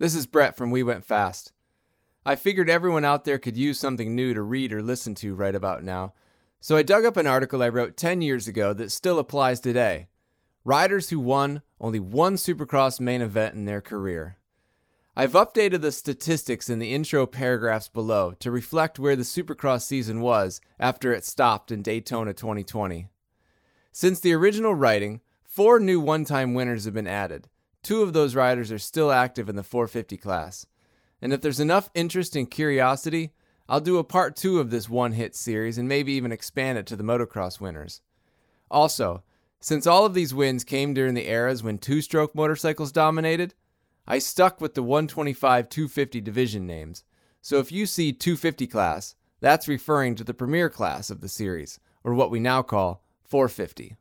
This is Brett from We Went Fast. I figured everyone out there could use something new to read or listen to right about now, so I dug up an article I wrote 10 years ago that still applies today. Riders who won only one Supercross main event in their career. I've updated the statistics in the intro paragraphs below to reflect where the Supercross season was after it stopped in Daytona 2020. Since the original writing, 4 new one-time winners have been added. 2 of those riders are still active in the 450 class. And if there's enough interest and curiosity, I'll do a part 2 of this one-hit series and maybe even expand it to the motocross winners. Also, since all of these wins came during the eras when two-stroke motorcycles dominated, I stuck with the 125-250 division names. So if you see 250 class, that's referring to the premier class of the series, or what we now call 450.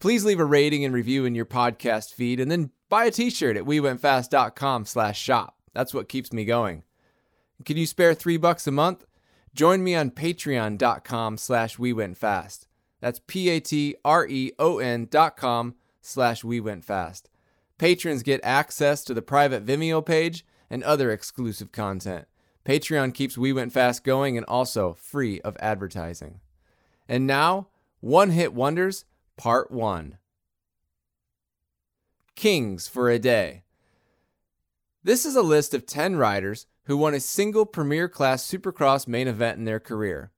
Please leave a rating and review in your podcast feed, and then buy a t-shirt at wewentfast.com/shop. That's what keeps me going. Can you spare $3 a month? Join me on patreon.com/wewentfast. That's patreon.com/wewentfast. Patrons get access to the private Vimeo page and other exclusive content. Patreon keeps We Went Fast going and also free of advertising. And now, One Hit Wonders, Part 1. Kings for a Day. This is a list of 10 riders who won a single premier class Supercross main event in their career.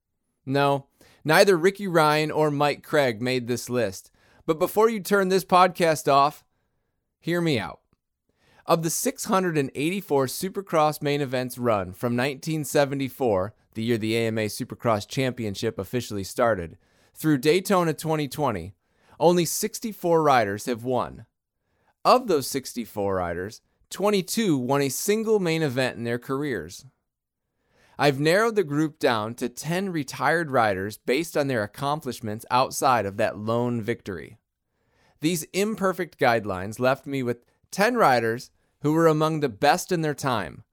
No, neither Ricky Ryan or Mike Craig made this list, but before you turn this podcast off, hear me out. Of the 684 Supercross main events run from 1974, the year the AMA Supercross Championship officially started, through Daytona 2020, only 64 riders have won. Of those 64 riders, 22 won a single main event in their careers. I've narrowed the group down to 10 retired riders based on their accomplishments outside of that lone victory. These imperfect guidelines left me with 10 riders who were among the best in their time.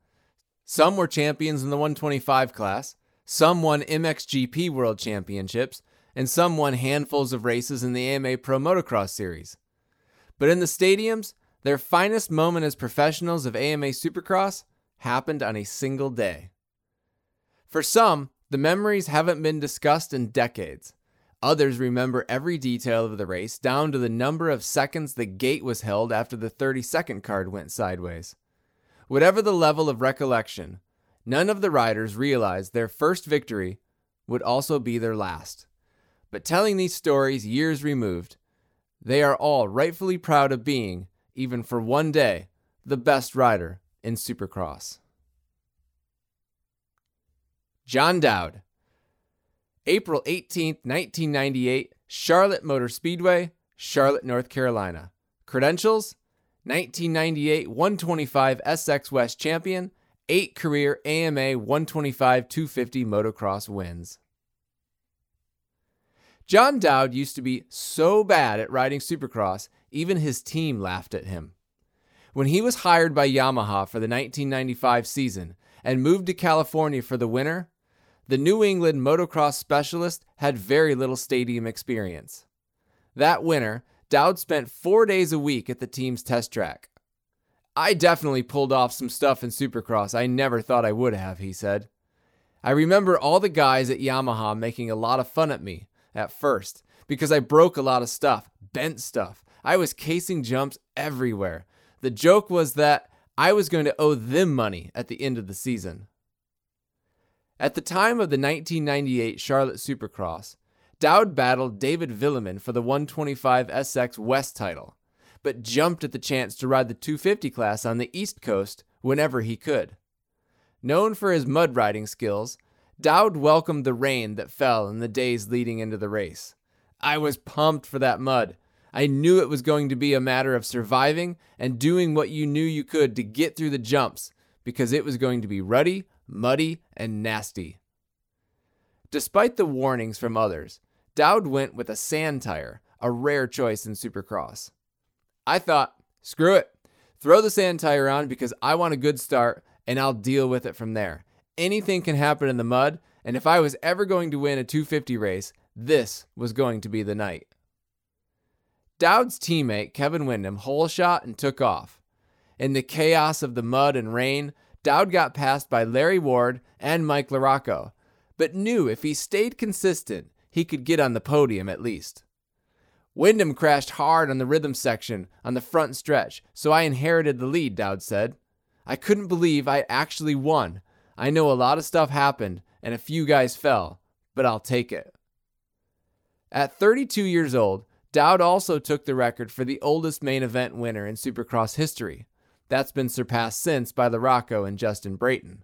Some were champions in the 125 class, some won MXGP World Championships, and some won handfuls of races in the AMA Pro Motocross Series. But in the stadiums, their finest moment as professionals of AMA Supercross happened on a single day. For some, the memories haven't been discussed in decades. Others remember every detail of the race, down to the number of seconds the gate was held after the 30-second card went sideways. Whatever the level of recollection, none of the riders realized their first victory would also be their last. But telling these stories years removed, they are all rightfully proud of being, even for one day, the best rider in Supercross. John Dowd. April 18, 1998, Charlotte Motor Speedway, Charlotte, North Carolina. Credentials: 1998 125 SX West champion, 8 career AMA 125-250 motocross wins. John Dowd used to be so bad at riding Supercross, even his team laughed at him. When he was hired by Yamaha for the 1995 season and moved to California for the winter, the New England motocross specialist had very little stadium experience. That winter, Dowd spent 4 days a week at the team's test track. "I definitely pulled off some stuff in Supercross I never thought I would have," he said. "I remember all the guys at Yamaha making a lot of fun at me at first, because I broke a lot of stuff, bent stuff. I was casing jumps everywhere. The joke was that I was going to owe them money at the end of the season." At the time of the 1998 Charlotte Supercross, Dowd battled David Villeman for the 125 SX West title, but jumped at the chance to ride the 250 class on the East Coast whenever he could. Known for his mud riding skills, Dowd welcomed the rain that fell in the days leading into the race. "I was pumped for that mud. I knew it was going to be a matter of surviving and doing what you knew you could to get through the jumps, because it was going to be ruddy, muddy, and nasty." Despite the warnings from others, Dowd went with a sand tire, a rare choice in Supercross. "I thought, screw it, throw the sand tire on because I want a good start and I'll deal with it from there. Anything can happen in the mud, and if I was ever going to win a 250 race, this was going to be the night." Dowd's teammate, Kevin Windham, hole shot and took off. In the chaos of the mud and rain, Dowd got passed by Larry Ward and Mike Larocco, but knew if he stayed consistent, he could get on the podium at least. Windham crashed hard on the rhythm section on the front stretch, so I inherited the lead, Dowd said. I couldn't believe I actually won. I know a lot of stuff happened and a few guys fell, but I'll take it. At 32 years old, Dowd also took the record for the oldest main event winner in Supercross history. That's been surpassed since by Larocco and Justin Brayton.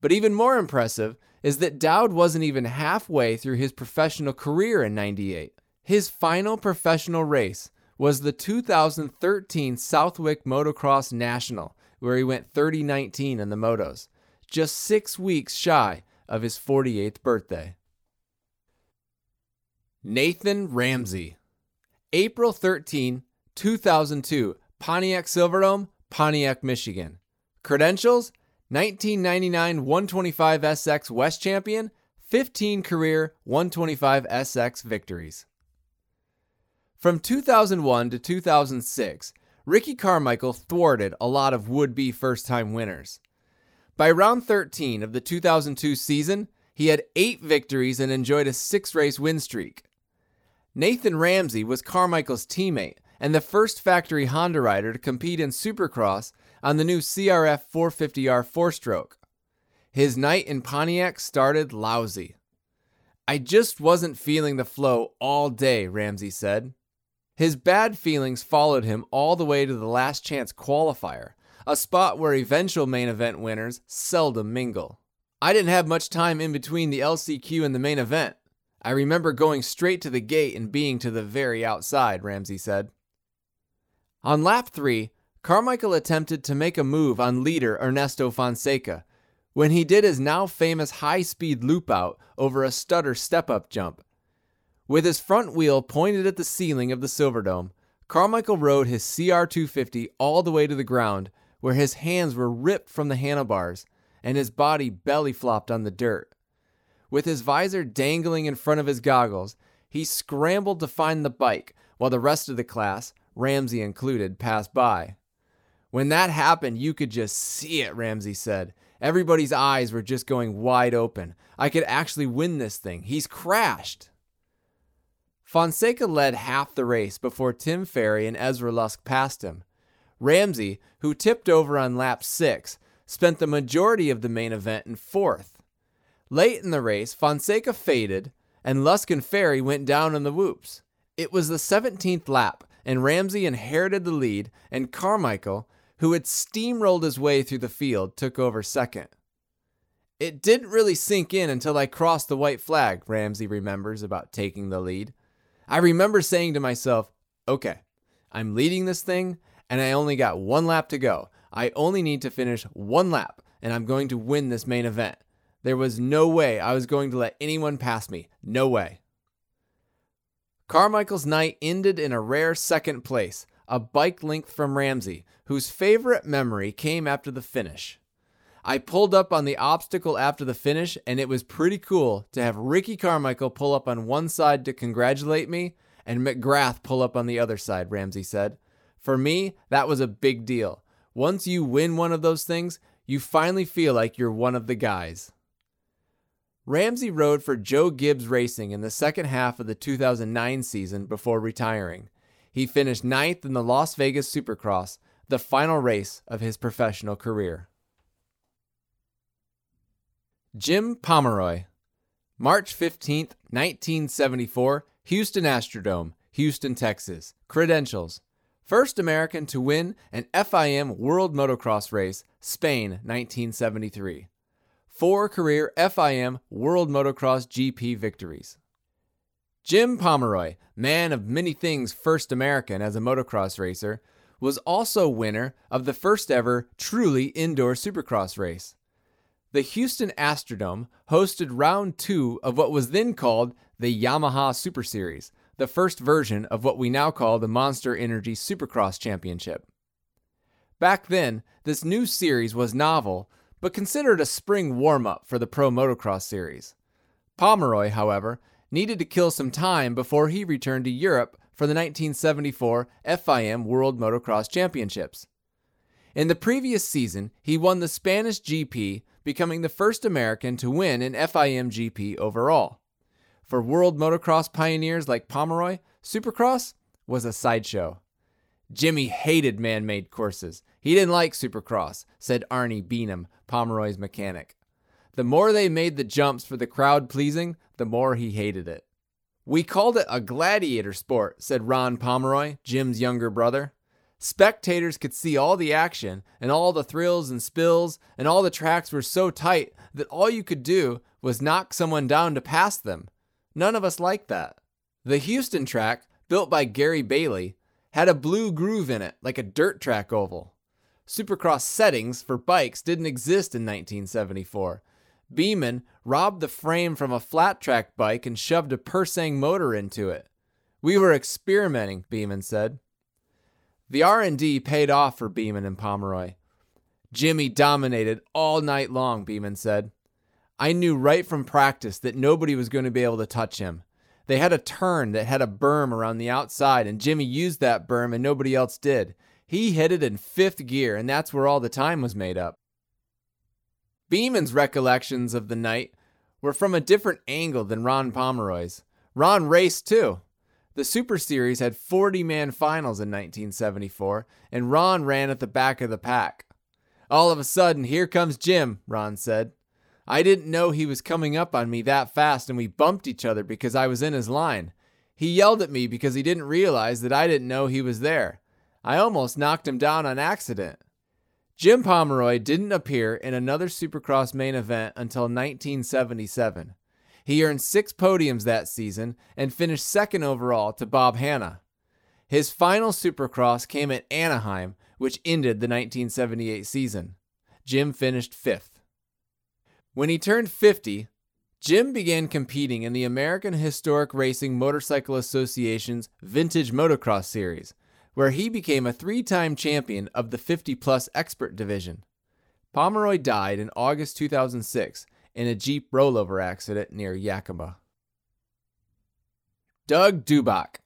But even more impressive is that Dowd wasn't even halfway through his professional career in '98. His final professional race was the 2013 Southwick Motocross National, where he went 30-19 in the motos, just 6 weeks shy of his 48th birthday. Nathan Ramsey. April 13, 2002, Pontiac Silverdome, Pontiac, Michigan. Credentials: 1999 125SX West Champion, 15 career 125SX victories. From 2001 to 2006, Ricky Carmichael thwarted a lot of would-be first-time winners. By round 13 of the 2002 season, he had 8 victories and enjoyed a 6-race win streak. Nathan Ramsey was Carmichael's teammate and the first factory Honda rider to compete in Supercross on the new CRF 450R 4-stroke. His night in Pontiac started lousy. I just wasn't feeling the flow all day, Ramsey said. His bad feelings followed him all the way to the last chance qualifier, a spot where eventual main event winners seldom mingle. I didn't have much time in between the LCQ and the main event. I remember going straight to the gate and being to the very outside, Ramsey said. On lap 3, Carmichael attempted to make a move on leader Ernesto Fonseca when he did his now famous high-speed loop-out over a stutter step-up jump. With his front wheel pointed at the ceiling of the Silverdome, Carmichael rode his CR250 all the way to the ground, where his hands were ripped from the handlebars and his body belly-flopped on the dirt. With his visor dangling in front of his goggles, he scrambled to find the bike while the rest of the class, Ramsey included, passed by. When that happened, you could just see it, Ramsey said. Everybody's eyes were just going wide open. I could actually win this thing. He's crashed. Fonseca led half the race before Tim Ferry and Ezra Lusk passed him. Ramsey, who tipped over on lap 6, spent the majority of the main event in 4th. Late in the race, Fonseca faded, and Lusk and Ferry went down on the whoops. It was the 17th lap, and Ramsey inherited the lead, and Carmichael, who had steamrolled his way through the field, took over second. It didn't really sink in until I crossed the white flag, Ramsey remembers about taking the lead. I remember saying to myself, okay, I'm leading this thing, and I only got 1 lap to go. I only need to finish 1 lap, and I'm going to win this main event. There was no way I was going to let anyone pass me. No way. Carmichael's night ended in a rare second place, a bike length from Ramsey, whose favorite memory came after the finish. I pulled up on the obstacle after the finish, and it was pretty cool to have Ricky Carmichael pull up on one side to congratulate me and McGrath pull up on the other side, Ramsey said. For me, that was a big deal. Once you win one of those things, you finally feel like you're one of the guys. Ramsey rode for Joe Gibbs Racing in the second half of the 2009 season before retiring. He finished 9th in the Las Vegas Supercross, the final race of his professional career. Jim Pomeroy. March 15, 1974, Houston Astrodome, Houston, Texas. Credentials: first American to win an FIM World Motocross race, Spain, 1973. 4 career FIM World Motocross GP victories. Jim Pomeroy, man of many things first American as a motocross racer, was also winner of the first ever truly indoor supercross race. The Houston Astrodome hosted round 2 of what was then called the Yamaha Super Series, the first version of what we now call the Monster Energy Supercross Championship. Back then, this new series was novel, but considered a spring warm-up for the Pro Motocross Series. Pomeroy, however, needed to kill some time before he returned to Europe for the 1974 FIM World Motocross Championships. In the previous season, he won the Spanish GP, becoming the first American to win an FIM GP overall. For world motocross pioneers like Pomeroy, Supercross was a sideshow. Jimmy hated man-made courses. He didn't like Supercross, said Arne Beeman, Pomeroy's mechanic. The more they made the jumps for the crowd-pleasing, the more he hated it. We called it a gladiator sport, said Ron Pomeroy, Jim's younger brother. Spectators could see all the action and all the thrills and spills, and all the tracks were so tight that all you could do was knock someone down to pass them. None of us liked that. The Houston track, built by Gary Bailey, had a blue groove in it like a dirt track oval. Supercross settings for bikes didn't exist in 1974. Beeman robbed the frame from a flat track bike and shoved a Persang motor into it. We were experimenting, Beeman said. The R&D paid off for Beeman and Pomeroy. Jimmy dominated all night long, Beeman said. I knew right from practice that nobody was going to be able to touch him. They had a turn that had a berm around the outside, and Jimmy used that berm and nobody else did. He hit it in fifth gear, and that's where all the time was made up. Beeman's recollections of the night were from a different angle than Ron Pomeroy's. Ron raced too. The Super Series had 40-man finals in 1974, and Ron ran at the back of the pack. All of a sudden, here comes Jim, Ron said. I didn't know he was coming up on me that fast, and we bumped each other because I was in his line. He yelled at me because he didn't realize that I didn't know he was there. I almost knocked him down on accident. Jim Pomeroy didn't appear in another Supercross main event until 1977. He earned 6 podiums that season and finished second overall to Bob Hanna. His final Supercross came at Anaheim, which ended the 1978 season. Jim finished 5th. When he turned 50, Jim began competing in the American Historic Racing Motorcycle Association's Vintage Motocross Series, where he became a 3-time champion of the 50-plus expert division. Pomeroy died in August 2006, in a Jeep rollover accident near Yakima. Doug Dubach.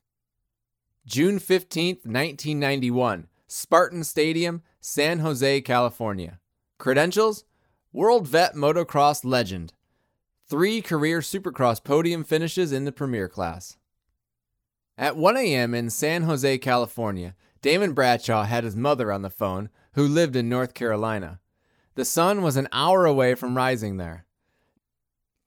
June 15, 1991, Spartan Stadium, San Jose, California. Credentials? World Vet Motocross legend. 3 career Supercross podium finishes in the Premier class. At 1 a.m. in San Jose, California, Damon Bradshaw had his mother on the phone, who lived in North Carolina. The sun was an hour away from rising there.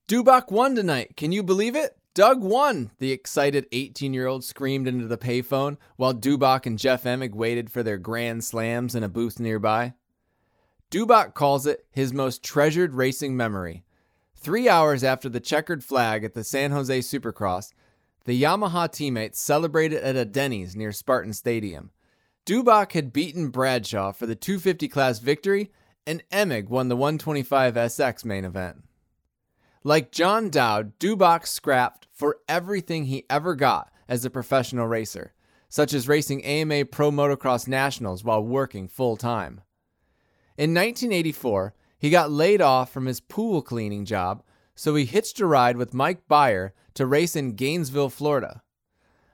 Dubach won tonight. Can you believe it? Doug won, the excited 18-year-old screamed into the payphone while Dubach and Jeff Emig waited for their grand slams in a booth nearby. Dubach calls it his most treasured racing memory. 3 hours after the checkered flag at the San Jose Supercross, the Yamaha teammates celebrated at a Denny's near Spartan Stadium. Dubach had beaten Bradshaw for the 250 class victory, and Emig won the 125SX main event. Like John Dowd, Dubach scrapped for everything he ever got as a professional racer, such as racing AMA Pro Motocross Nationals while working full-time. In 1984, he got laid off from his pool cleaning job, so he hitched a ride with Mike Byer to race in Gainesville, Florida.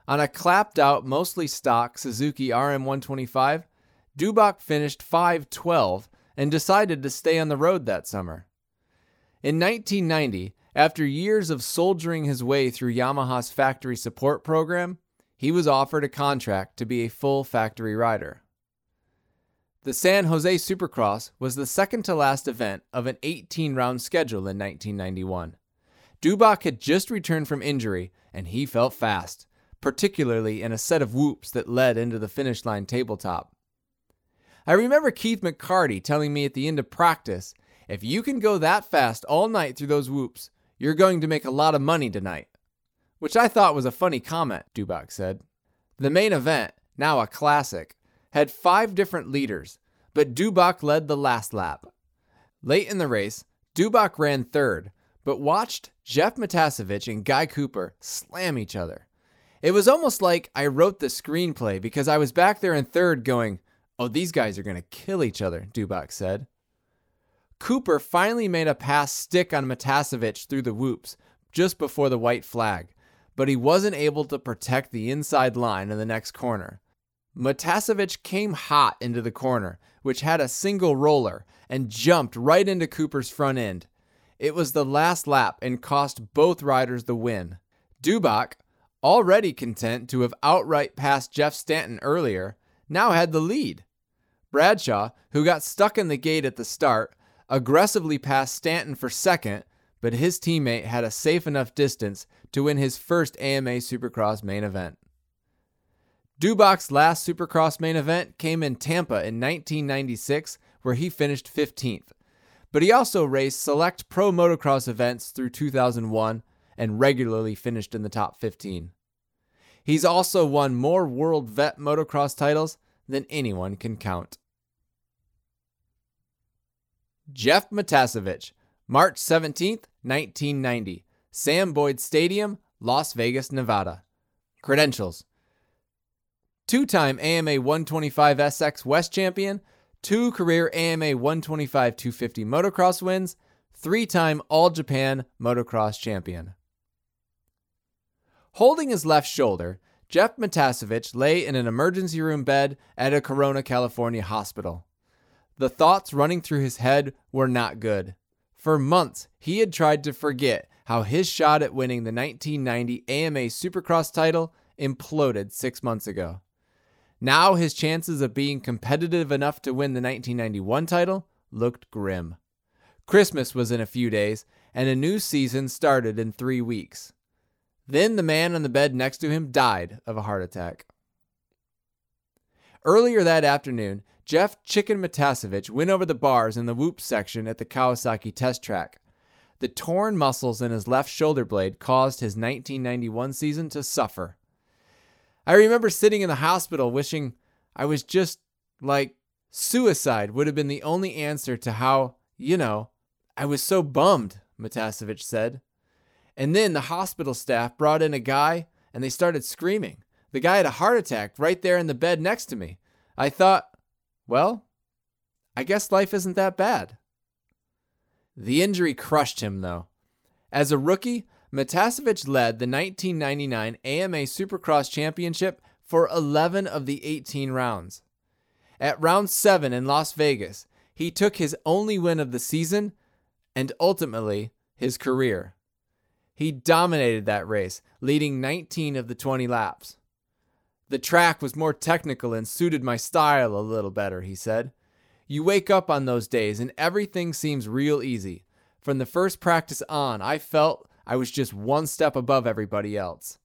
On a clapped-out, mostly stock Suzuki RM125, Dubach finished 5-12, and decided to stay on the road that summer. In 1990, after years of soldiering his way through Yamaha's factory support program, he was offered a contract to be a full factory rider. The San Jose Supercross was the second-to-last event of an 18-round schedule in 1991. Dubach had just returned from injury, and he felt fast, particularly in a set of whoops that led into the finish line tabletop. I remember Keith McCarty telling me at the end of practice, if you can go that fast all night through those whoops, you're going to make a lot of money tonight. Which I thought was a funny comment, Dubach said. The main event, now a classic, had 5 different leaders, but Dubach led the last lap. Late in the race, Dubach ran 3rd, but watched Jeff Matiasevich and Guy Cooper slam each other. It was almost like I wrote the screenplay because I was back there in 3rd going, oh, these guys are going to kill each other, Dubach said. Cooper finally made a pass stick on Matiasevich through the whoops just before the white flag, but he wasn't able to protect the inside line in the next corner. Matiasevich came hot into the corner, which had a single roller, and jumped right into Cooper's front end. It was the last lap and cost both riders the win. Dubach, already content to have outright passed Jeff Stanton earlier, now had the lead. Bradshaw, who got stuck in the gate at the start, aggressively passed Stanton for second, but his teammate had a safe enough distance to win his first AMA Supercross main event. Dubach's last Supercross main event came in Tampa in 1996, where he finished 15th. But he also raced select pro motocross events through 2001 and regularly finished in the top 15. He's also won more World Vet motocross titles than anyone can count. Jeff Matiasevich, March 17th, 1990, Sam Boyd Stadium, Las Vegas, Nevada. Credentials: two-time AMA 125 SX West champion, two career AMA 125-250 motocross wins, three-time All-Japan motocross champion. Holding his left shoulder, Jeff Matiasevich lay in an emergency room bed at a Corona, California hospital. The thoughts running through his head were not good. For months, he had tried to forget how his shot at winning the 1990 AMA Supercross title imploded 6 months ago. Now his chances of being competitive enough to win the 1991 title looked grim. Christmas was in a few days, and a new season started in 3 weeks. Then the man on the bed next to him died of a heart attack. Earlier that afternoon, Jeff Chicken Matiasevich went over the bars in the whoop section at the Kawasaki test track. The torn muscles in his left shoulder blade caused his 1991 season to suffer. I remember sitting in the hospital wishing I was just like suicide would have been the only answer to how, I was so bummed, Matiasevich said. And then the hospital staff brought in a guy and they started screaming. The guy had a heart attack right there in the bed next to me. I thought, well, I guess life isn't that bad. The injury crushed him, though. As a rookie, Matiasevich led the 1999 AMA Supercross Championship for 11 of the 18 rounds. At round 7 in Las Vegas, he took his only win of the season and ultimately his career. He dominated that race, leading 19 of the 20 laps. The track was more technical and suited my style a little better, he said. You wake up on those days and everything seems real easy. From the first practice on, I felt I was just one step above everybody else.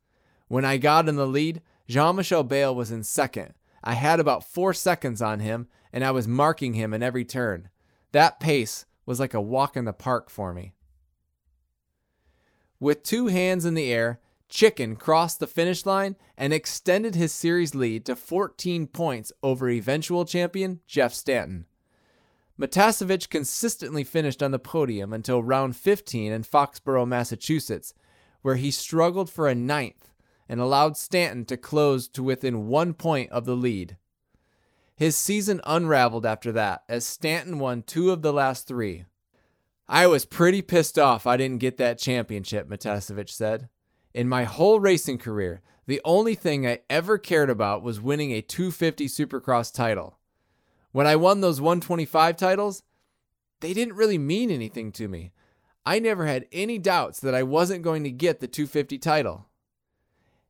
When I got in the lead, Jean-Michel Bale was in second. I had about 4 seconds on him, and I was marking him in every turn. That pace was like a walk in the park for me. With two hands in the air, Chicken crossed the finish line and extended his series lead to 14 points over eventual champion Jeff Stanton. Matiasevich consistently finished on the podium until round 15 in Foxborough, Massachusetts, where he struggled for a ninth and allowed Stanton to close to within 1 point of the lead. His season unraveled after that, as Stanton won 2 of the last 3. I was pretty pissed off I didn't get that championship, Matiasevich said. In my whole racing career, the only thing I ever cared about was winning a 250 Supercross title. When I won those 125 titles, they didn't really mean anything to me. I never had any doubts that I wasn't going to get the 250 title.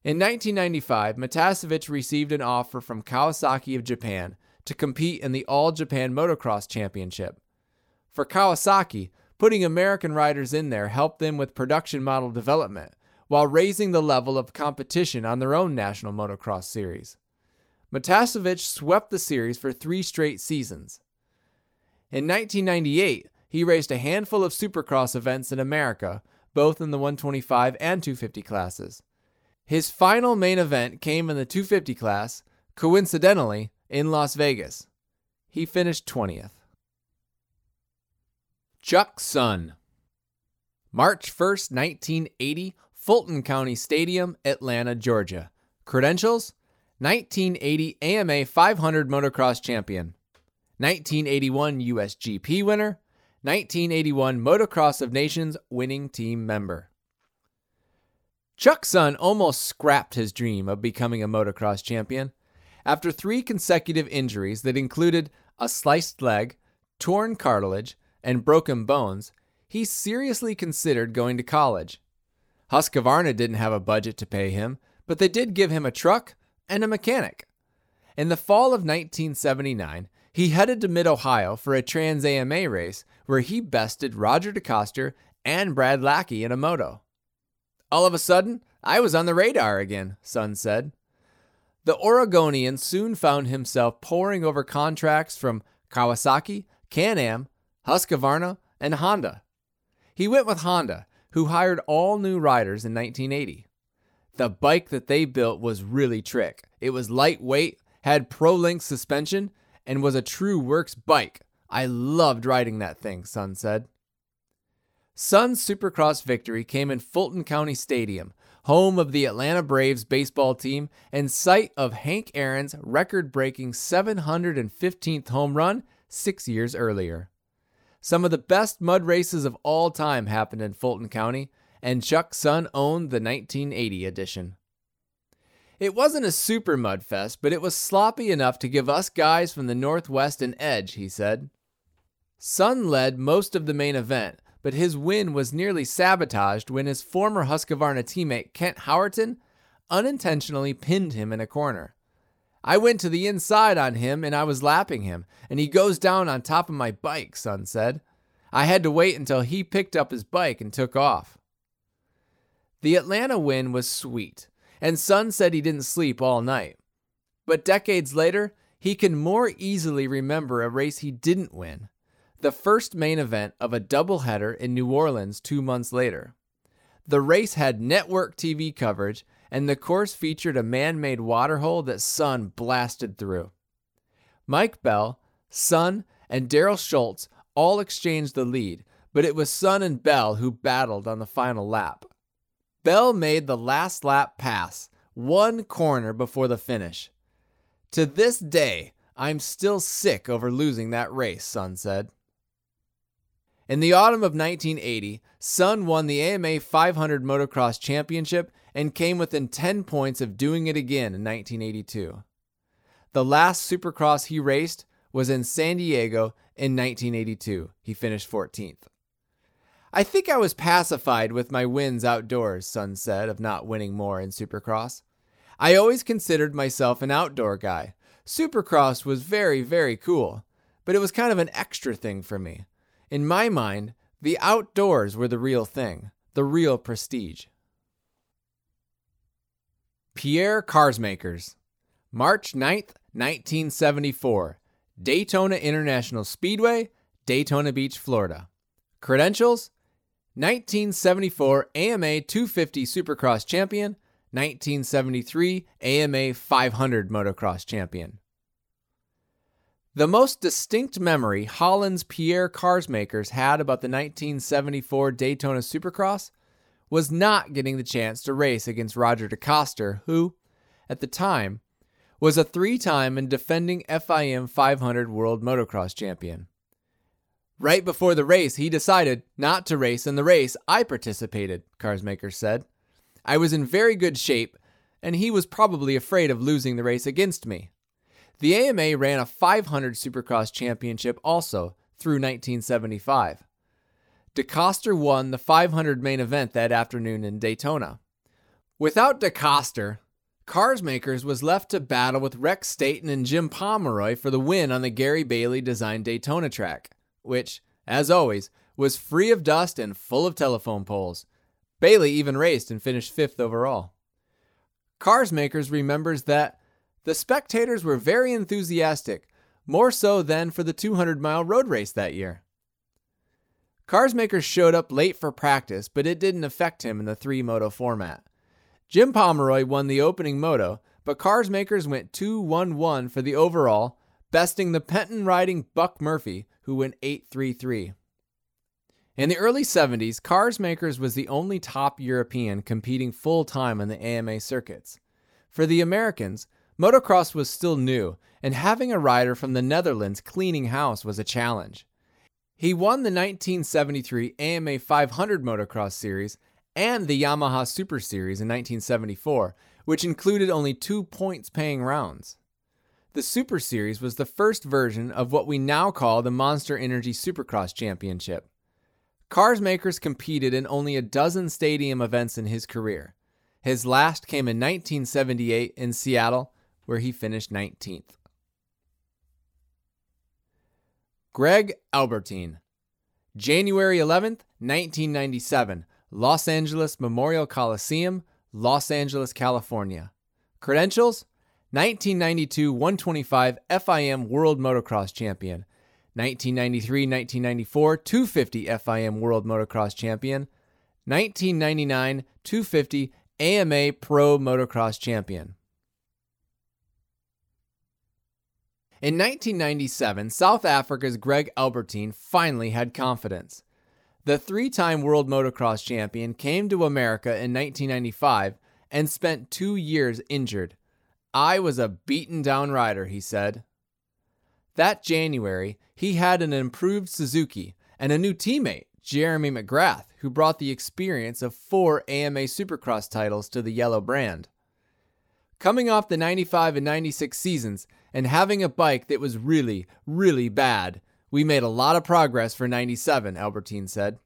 In 1995, Matiasevich received an offer from Kawasaki of Japan to compete in the All-Japan Motocross Championship. For Kawasaki, putting American riders in there helped them with production model development, while raising the level of competition on their own national motocross series. Matiasevich swept the series for 3 straight seasons. In 1998, he raced a handful of Supercross events in America, both in the 125 and 250 classes. His final main event came in the 250 class, coincidentally, in Las Vegas. He finished 20th. Chuck Sun, March 1st, 1980, Fulton County Stadium, Atlanta, Georgia. Credentials: 1980 AMA 500 motocross champion, 1981 USGP winner, 1981 Motocross of Nations winning team member. Chuck Sun almost scrapped his dream of becoming a motocross champion after 3 consecutive injuries that included a sliced leg, torn cartilage, and broken bones. He seriously considered going to college. Husqvarna didn't have a budget to pay him, but they did give him a truck and a mechanic. In the fall of 1979, he headed to Mid-Ohio for a Trans-AMA race where he bested Roger DeCoster and Brad Lackey in a moto. "All of a sudden, I was on the radar again," Sun said. The Oregonian soon found himself poring over contracts from Kawasaki, Can-Am, Husqvarna, and Honda. He went with Honda, who hired all new riders in 1980. The bike that they built was really trick. It was lightweight, had Pro-Link suspension, and was a true works bike. "I loved riding that thing," Sun said. Sun's Supercross victory came in Fulton County Stadium, home of the Atlanta Braves baseball team and site of Hank Aaron's record-breaking 715th home run 6 years earlier. Some of the best mud races of all time happened in Fulton County, and Chuck Sun owned the 1980 edition. It wasn't a super mud fest, but it was sloppy enough to give us guys from the Northwest an edge, he said. Sun led most of the main event, but his win was nearly sabotaged when his former Husqvarna teammate Kent Howerton unintentionally pinned him in a corner. "I went to the inside on him and I was lapping him, and he goes down on top of my bike," Sun said. "I had to wait until he picked up his bike and took off." The Atlanta win was sweet, and Sun said he didn't sleep all night. But decades later, he can more easily remember a race he didn't win: the first main event of a doubleheader in New Orleans 2 months later. The race had network TV coverage, and the course featured a man-made waterhole that Sun blasted through. Mike Bell, Sun, and Daryl Schultz all exchanged the lead, but it was Sun and Bell who battled on the final lap. Bell made the last lap pass, 1 corner before the finish. "To this day, I'm still sick over losing that race," Sun said. In the autumn of 1980, Sun won the AMA 500 Motocross Championship and came within 10 points of doing it again in 1982. The last Supercross he raced was in San Diego in 1982. He finished 14th. "I think I was pacified with my wins outdoors," Sun said of not winning more in Supercross. "I always considered myself an outdoor guy. Supercross was very, very cool, but it was kind of an extra thing for me. In my mind, the outdoors were the real thing, the real prestige." Pierre Karsmakers, March 9th, 1974, Daytona International Speedway, Daytona Beach, Florida. Credentials: 1974 AMA 250 Supercross Champion, 1973 AMA 500 Motocross Champion. The most distinct memory Holland's Pierre Karsmakers had about the 1974 Daytona Supercross was not getting the chance to race against Roger DeCoster, who, at the time, was a 3-time and defending FIM 500 World Motocross Champion. "Right before the race, he decided not to race in the race I participated," Karsmakers said. "I was in very good shape, and he was probably afraid of losing the race against me." The AMA ran a 500 Supercross Championship also through 1975. DeCoster won the 500 main event that afternoon in Daytona. Without DeCoster, Karsmakers was left to battle with Rex Staton and Jim Pomeroy for the win on the Gary Bailey-designed Daytona track, which, as always, was free of dust and full of telephone poles. Bailey even raced and finished 5th overall. Karsmakers remembers that the spectators were very enthusiastic, more so than for the 200-mile road race that year. Karsmakers showed up late for practice, but it didn't affect him in the 3-moto format. Jim Pomeroy won the opening moto, but Karsmakers went 2-1-1 for the overall, besting the Penton-riding Buck Murphy, who went 8-3-3. In the early 70s, Karsmakers was the only top European competing full-time in the AMA circuits. For the Americans, motocross was still new, and having a rider from the Netherlands cleaning house was a challenge. He won the 1973 AMA 500 Motocross Series and the Yamaha Super Series in 1974, which included only 2 points paying rounds. The Super Series was the first version of what we now call the Monster Energy Supercross Championship. Cars Makers competed in only a dozen stadium events in his career. His last came in 1978 in Seattle, where he finished 19th. Greg Albertine, January 11th, 1997, Los Angeles Memorial Coliseum, Los Angeles, California. Credentials: 1992 125 FIM World Motocross Champion, 1993-1994 250 FIM World Motocross Champion, 1999 250 AMA Pro Motocross Champion. In 1997, South Africa's Greg Albertine finally had confidence. The three-time world motocross champion came to America in 1995 and spent 2 years injured. "I was a beaten-down rider," he said. That January, he had an improved Suzuki and a new teammate, Jeremy McGrath, who brought the experience of 4 AMA Supercross titles to the yellow brand. Coming off the 95 and 96 seasons and having a bike that was really, really bad, we made a lot of progress for 97, Albertine said.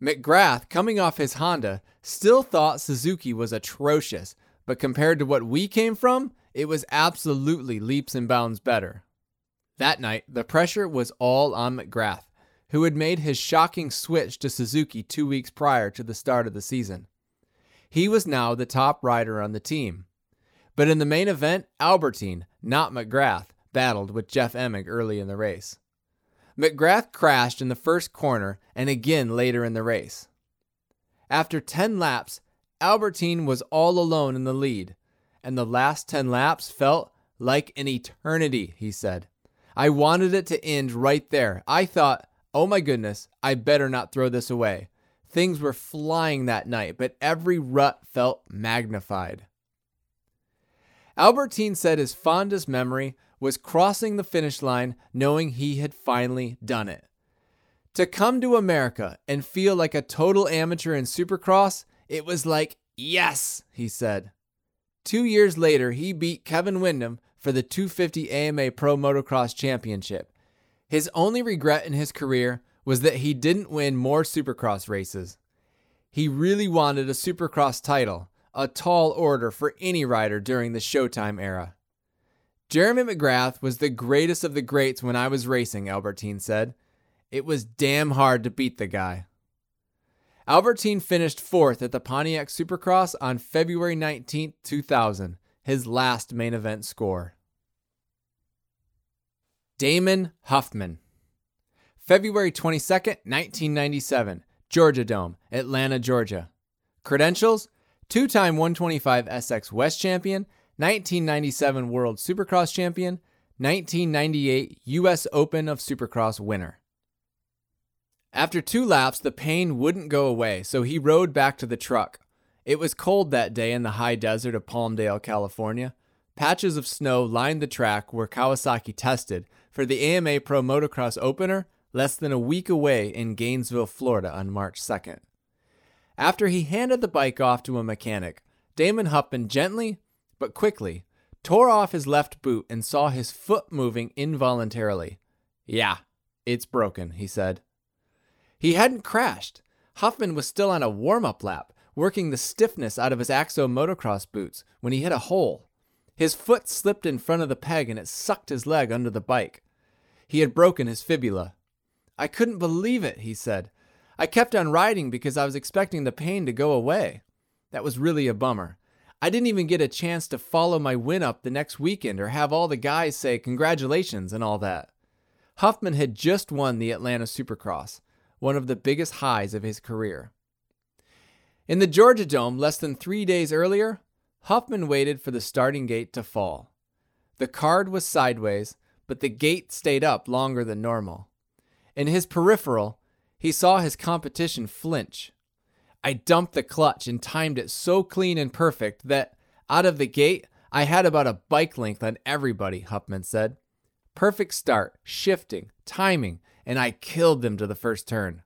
McGrath, coming off his Honda, still thought Suzuki was atrocious, but compared to what we came from, it was absolutely leaps and bounds better. That night, the pressure was all on McGrath, who had made his shocking switch to Suzuki 2 weeks prior to the start of the season. He was now the top rider on the team. But in the main event, Albertine, not McGrath, battled with Jeff Emig early in the race. McGrath crashed in the first corner and again later in the race. After 10 laps, Albertine was all alone in the lead, and the last 10 laps felt like an eternity, he said. "I wanted it to end right there. I thought, oh my goodness, I better not throw this away. Things were flying that night, but every rut felt magnified." Albertine said his fondest memory was crossing the finish line knowing he had finally done it. "To come to America and feel like a total amateur in Supercross, it was like, yes," he said. 2 years later, he beat Kevin Windham for the 250 AMA Pro Motocross Championship. His only regret in his career was that he didn't win more Supercross races. He really wanted a Supercross title, a tall order for any rider during the Showtime era. "Jeremy McGrath was the greatest of the greats when I was racing," Albertine said. "It was damn hard to beat the guy." Albertine finished 4th at the Pontiac Supercross on February 19, 2000, his last main event score. Damon Huffman, February 22, 1997, Georgia Dome, Atlanta, Georgia. Credentials: 2-time 125 SX West champion, 1997 World Supercross champion, 1998 U.S. Open of Supercross winner. After 2 laps, the pain wouldn't go away, so he rode back to the truck. It was cold that day in the high desert of Palmdale, California. Patches of snow lined the track where Kawasaki tested for the AMA Pro Motocross opener less than a week away in Gainesville, Florida on March 2nd. After he handed the bike off to a mechanic, Damon Huffman gently, but quickly, tore off his left boot and saw his foot moving involuntarily. "Yeah, it's broken," he said. He hadn't crashed. Huffman was still on a warm-up lap, working the stiffness out of his Axo motocross boots when he hit a hole. His foot slipped in front of the peg and it sucked his leg under the bike. He had broken his fibula. "I couldn't believe it," he said. "I kept on riding because I was expecting the pain to go away. That was really a bummer. I didn't even get a chance to follow my win up the next weekend or have all the guys say congratulations and all that." Huffman had just won the Atlanta Supercross, one of the biggest highs of his career. In the Georgia Dome less than 3 days earlier, Huffman waited for the starting gate to fall. The card was sideways, but the gate stayed up longer than normal. In his peripheral, he saw his competition flinch. "I dumped the clutch and timed it so clean and perfect that, out of the gate, I had about a bike length on everybody," Huffman said. "Perfect start, shifting, timing, and I killed them to the first turn."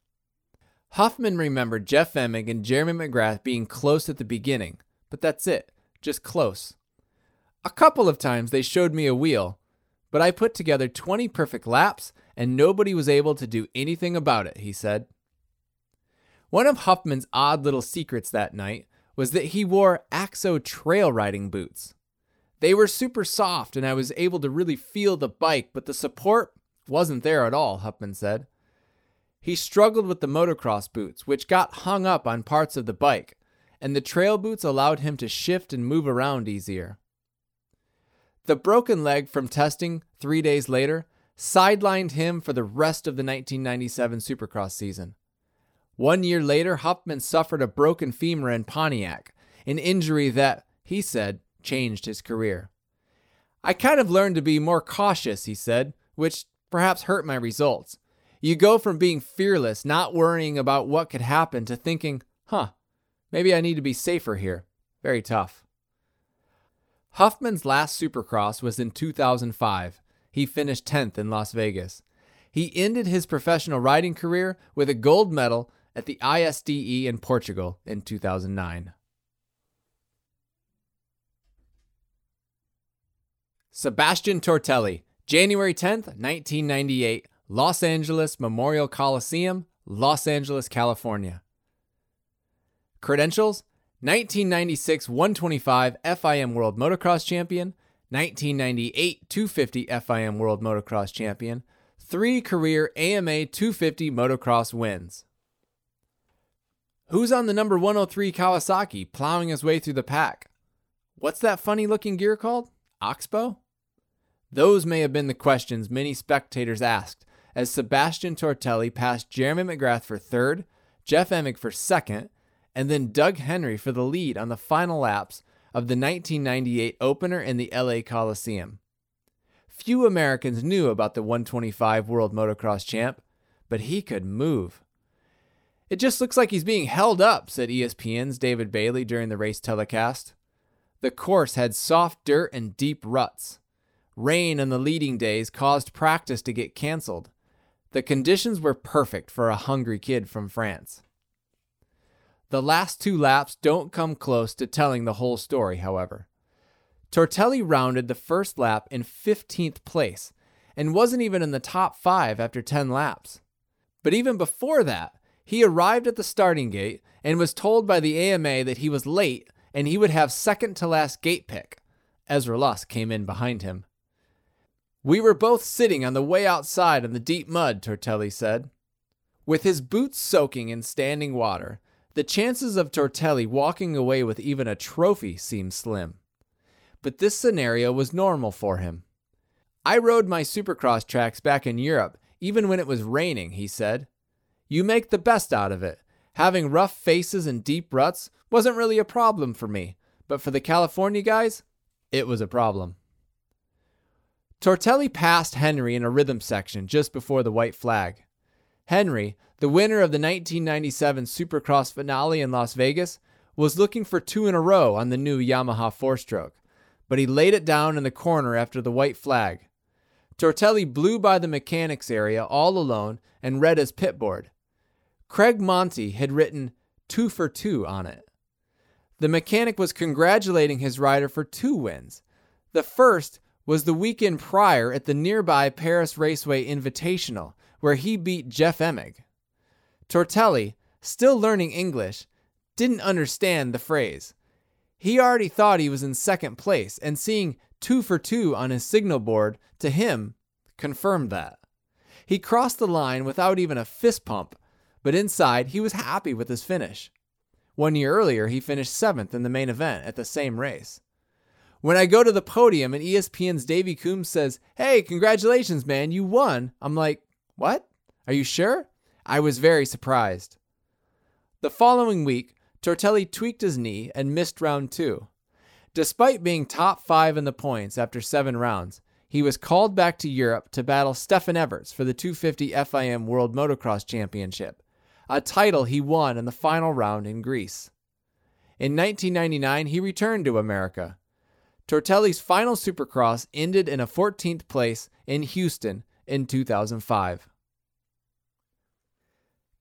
Hoffman remembered Jeff Emig and Jeremy McGrath being close at the beginning, but that's it, just close. A couple of times they showed me a wheel, but I put together 20 perfect laps and nobody was able to do anything about it, he said. One of Huffman's odd little secrets that night was that he wore Axo trail riding boots. They were super soft and I was able to really feel the bike, but the support wasn't there at all, Huffman said. He struggled with the motocross boots, which got hung up on parts of the bike, and the trail boots allowed him to shift and move around easier. The broken leg from testing 3 days later sidelined him for the rest of the 1997 Supercross season. 1 year later, Huffman suffered a broken femur in Pontiac, an injury that, he said, changed his career. I kind of learned to be more cautious, he said, which perhaps hurt my results. You go from being fearless, not worrying about what could happen, to thinking, maybe I need to be safer here. Very tough. Huffman's last Supercross was in 2005. He finished 10th in Las Vegas. He ended his professional riding career with a gold medal at the ISDE in Portugal in 2009. Sebastian Tortelli, January 10th, 1998, Los Angeles Memorial Coliseum, Los Angeles, California. Credentials: 1996 125 FIM World Motocross Champion, 1998 250 FIM World Motocross Champion, 3 career AMA 250 motocross wins. Who's on the number 103 Kawasaki plowing his way through the pack? What's that funny looking gear called? Oxbow? Those may have been the questions many spectators asked as Sebastian Tortelli passed Jeremy McGrath for third, Jeff Emig for second, and then Doug Henry for the lead on the final laps of the 1998 opener in the LA Coliseum. Few Americans knew about the 125 World Motocross champ, but he could move. It just looks like he's being held up, said ESPN's David Bailey during the race telecast. The course had soft dirt and deep ruts. Rain on the leading days caused practice to get canceled. The conditions were perfect for a hungry kid from France. The last two laps don't come close to telling the whole story, however. Tortelli rounded the first lap in 15th place and wasn't even in the top 5 after 10 laps. But even before that, he arrived at the starting gate and was told by the AMA that he was late and he would have second to last gate pick. Ezra Lusk came in behind him. We were both sitting on the way outside in the deep mud, Tortelli said. With his boots soaking in standing water, the chances of Tortelli walking away with even a trophy seemed slim. But this scenario was normal for him. I rode my Supercross tracks back in Europe, even when it was raining, he said. You make the best out of it. Having rough faces and deep ruts wasn't really a problem for me, but for the California guys, it was a problem. Tortelli passed Henry in a rhythm section just before the white flag. Henry, the winner of the 1997 Supercross finale in Las Vegas, was looking for 2 in a row on the new Yamaha 4-stroke, but he laid it down in the corner after the white flag. Tortelli blew by the mechanics area all alone and read his pit board. Craig Monty had written 2 for 2 on it. The mechanic was congratulating his rider for 2 wins. The first was the weekend prior at the nearby Paris Raceway Invitational, where he beat Jeff Emig. Tortelli, still learning English, didn't understand the phrase. He already thought he was in second place, and seeing 2 for 2 on his signal board, to him, confirmed that. He crossed the line without even a fist pump, but inside he was happy with his finish. 1 year earlier, he finished 7th in the main event at the same race. When I go to the podium and ESPN's Davey Coombs says, "Hey, congratulations, man, you won," I'm like, "What? Are you sure?" I was very surprised. The following week, Tortelli tweaked his knee and missed round 2. Despite being top 5 in the points after 7 rounds, he was called back to Europe to battle Stefan Everts for the 250 FIM World Motocross Championship, a title he won in the final round in Greece. In 1999, he returned to America. Tortelli's final Supercross ended in a 14th place in Houston in 2005.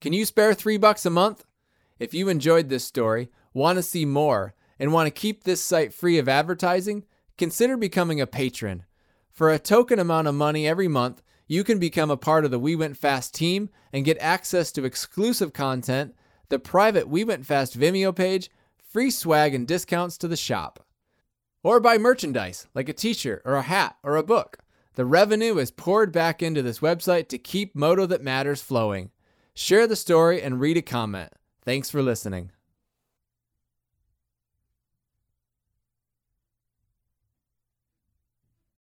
Can you spare $3 a month? If you enjoyed this story, want to see more, and want to keep this site free of advertising, consider becoming a patron. For a token amount of money every month, you can become a part of the We Went Fast team and get access to exclusive content, the private We Went Fast Vimeo page, free swag and discounts to the shop. Or buy merchandise, like a t-shirt or a hat or a book. The revenue is poured back into this website to keep Moto That Matters flowing. Share the story and read a comment. Thanks for listening.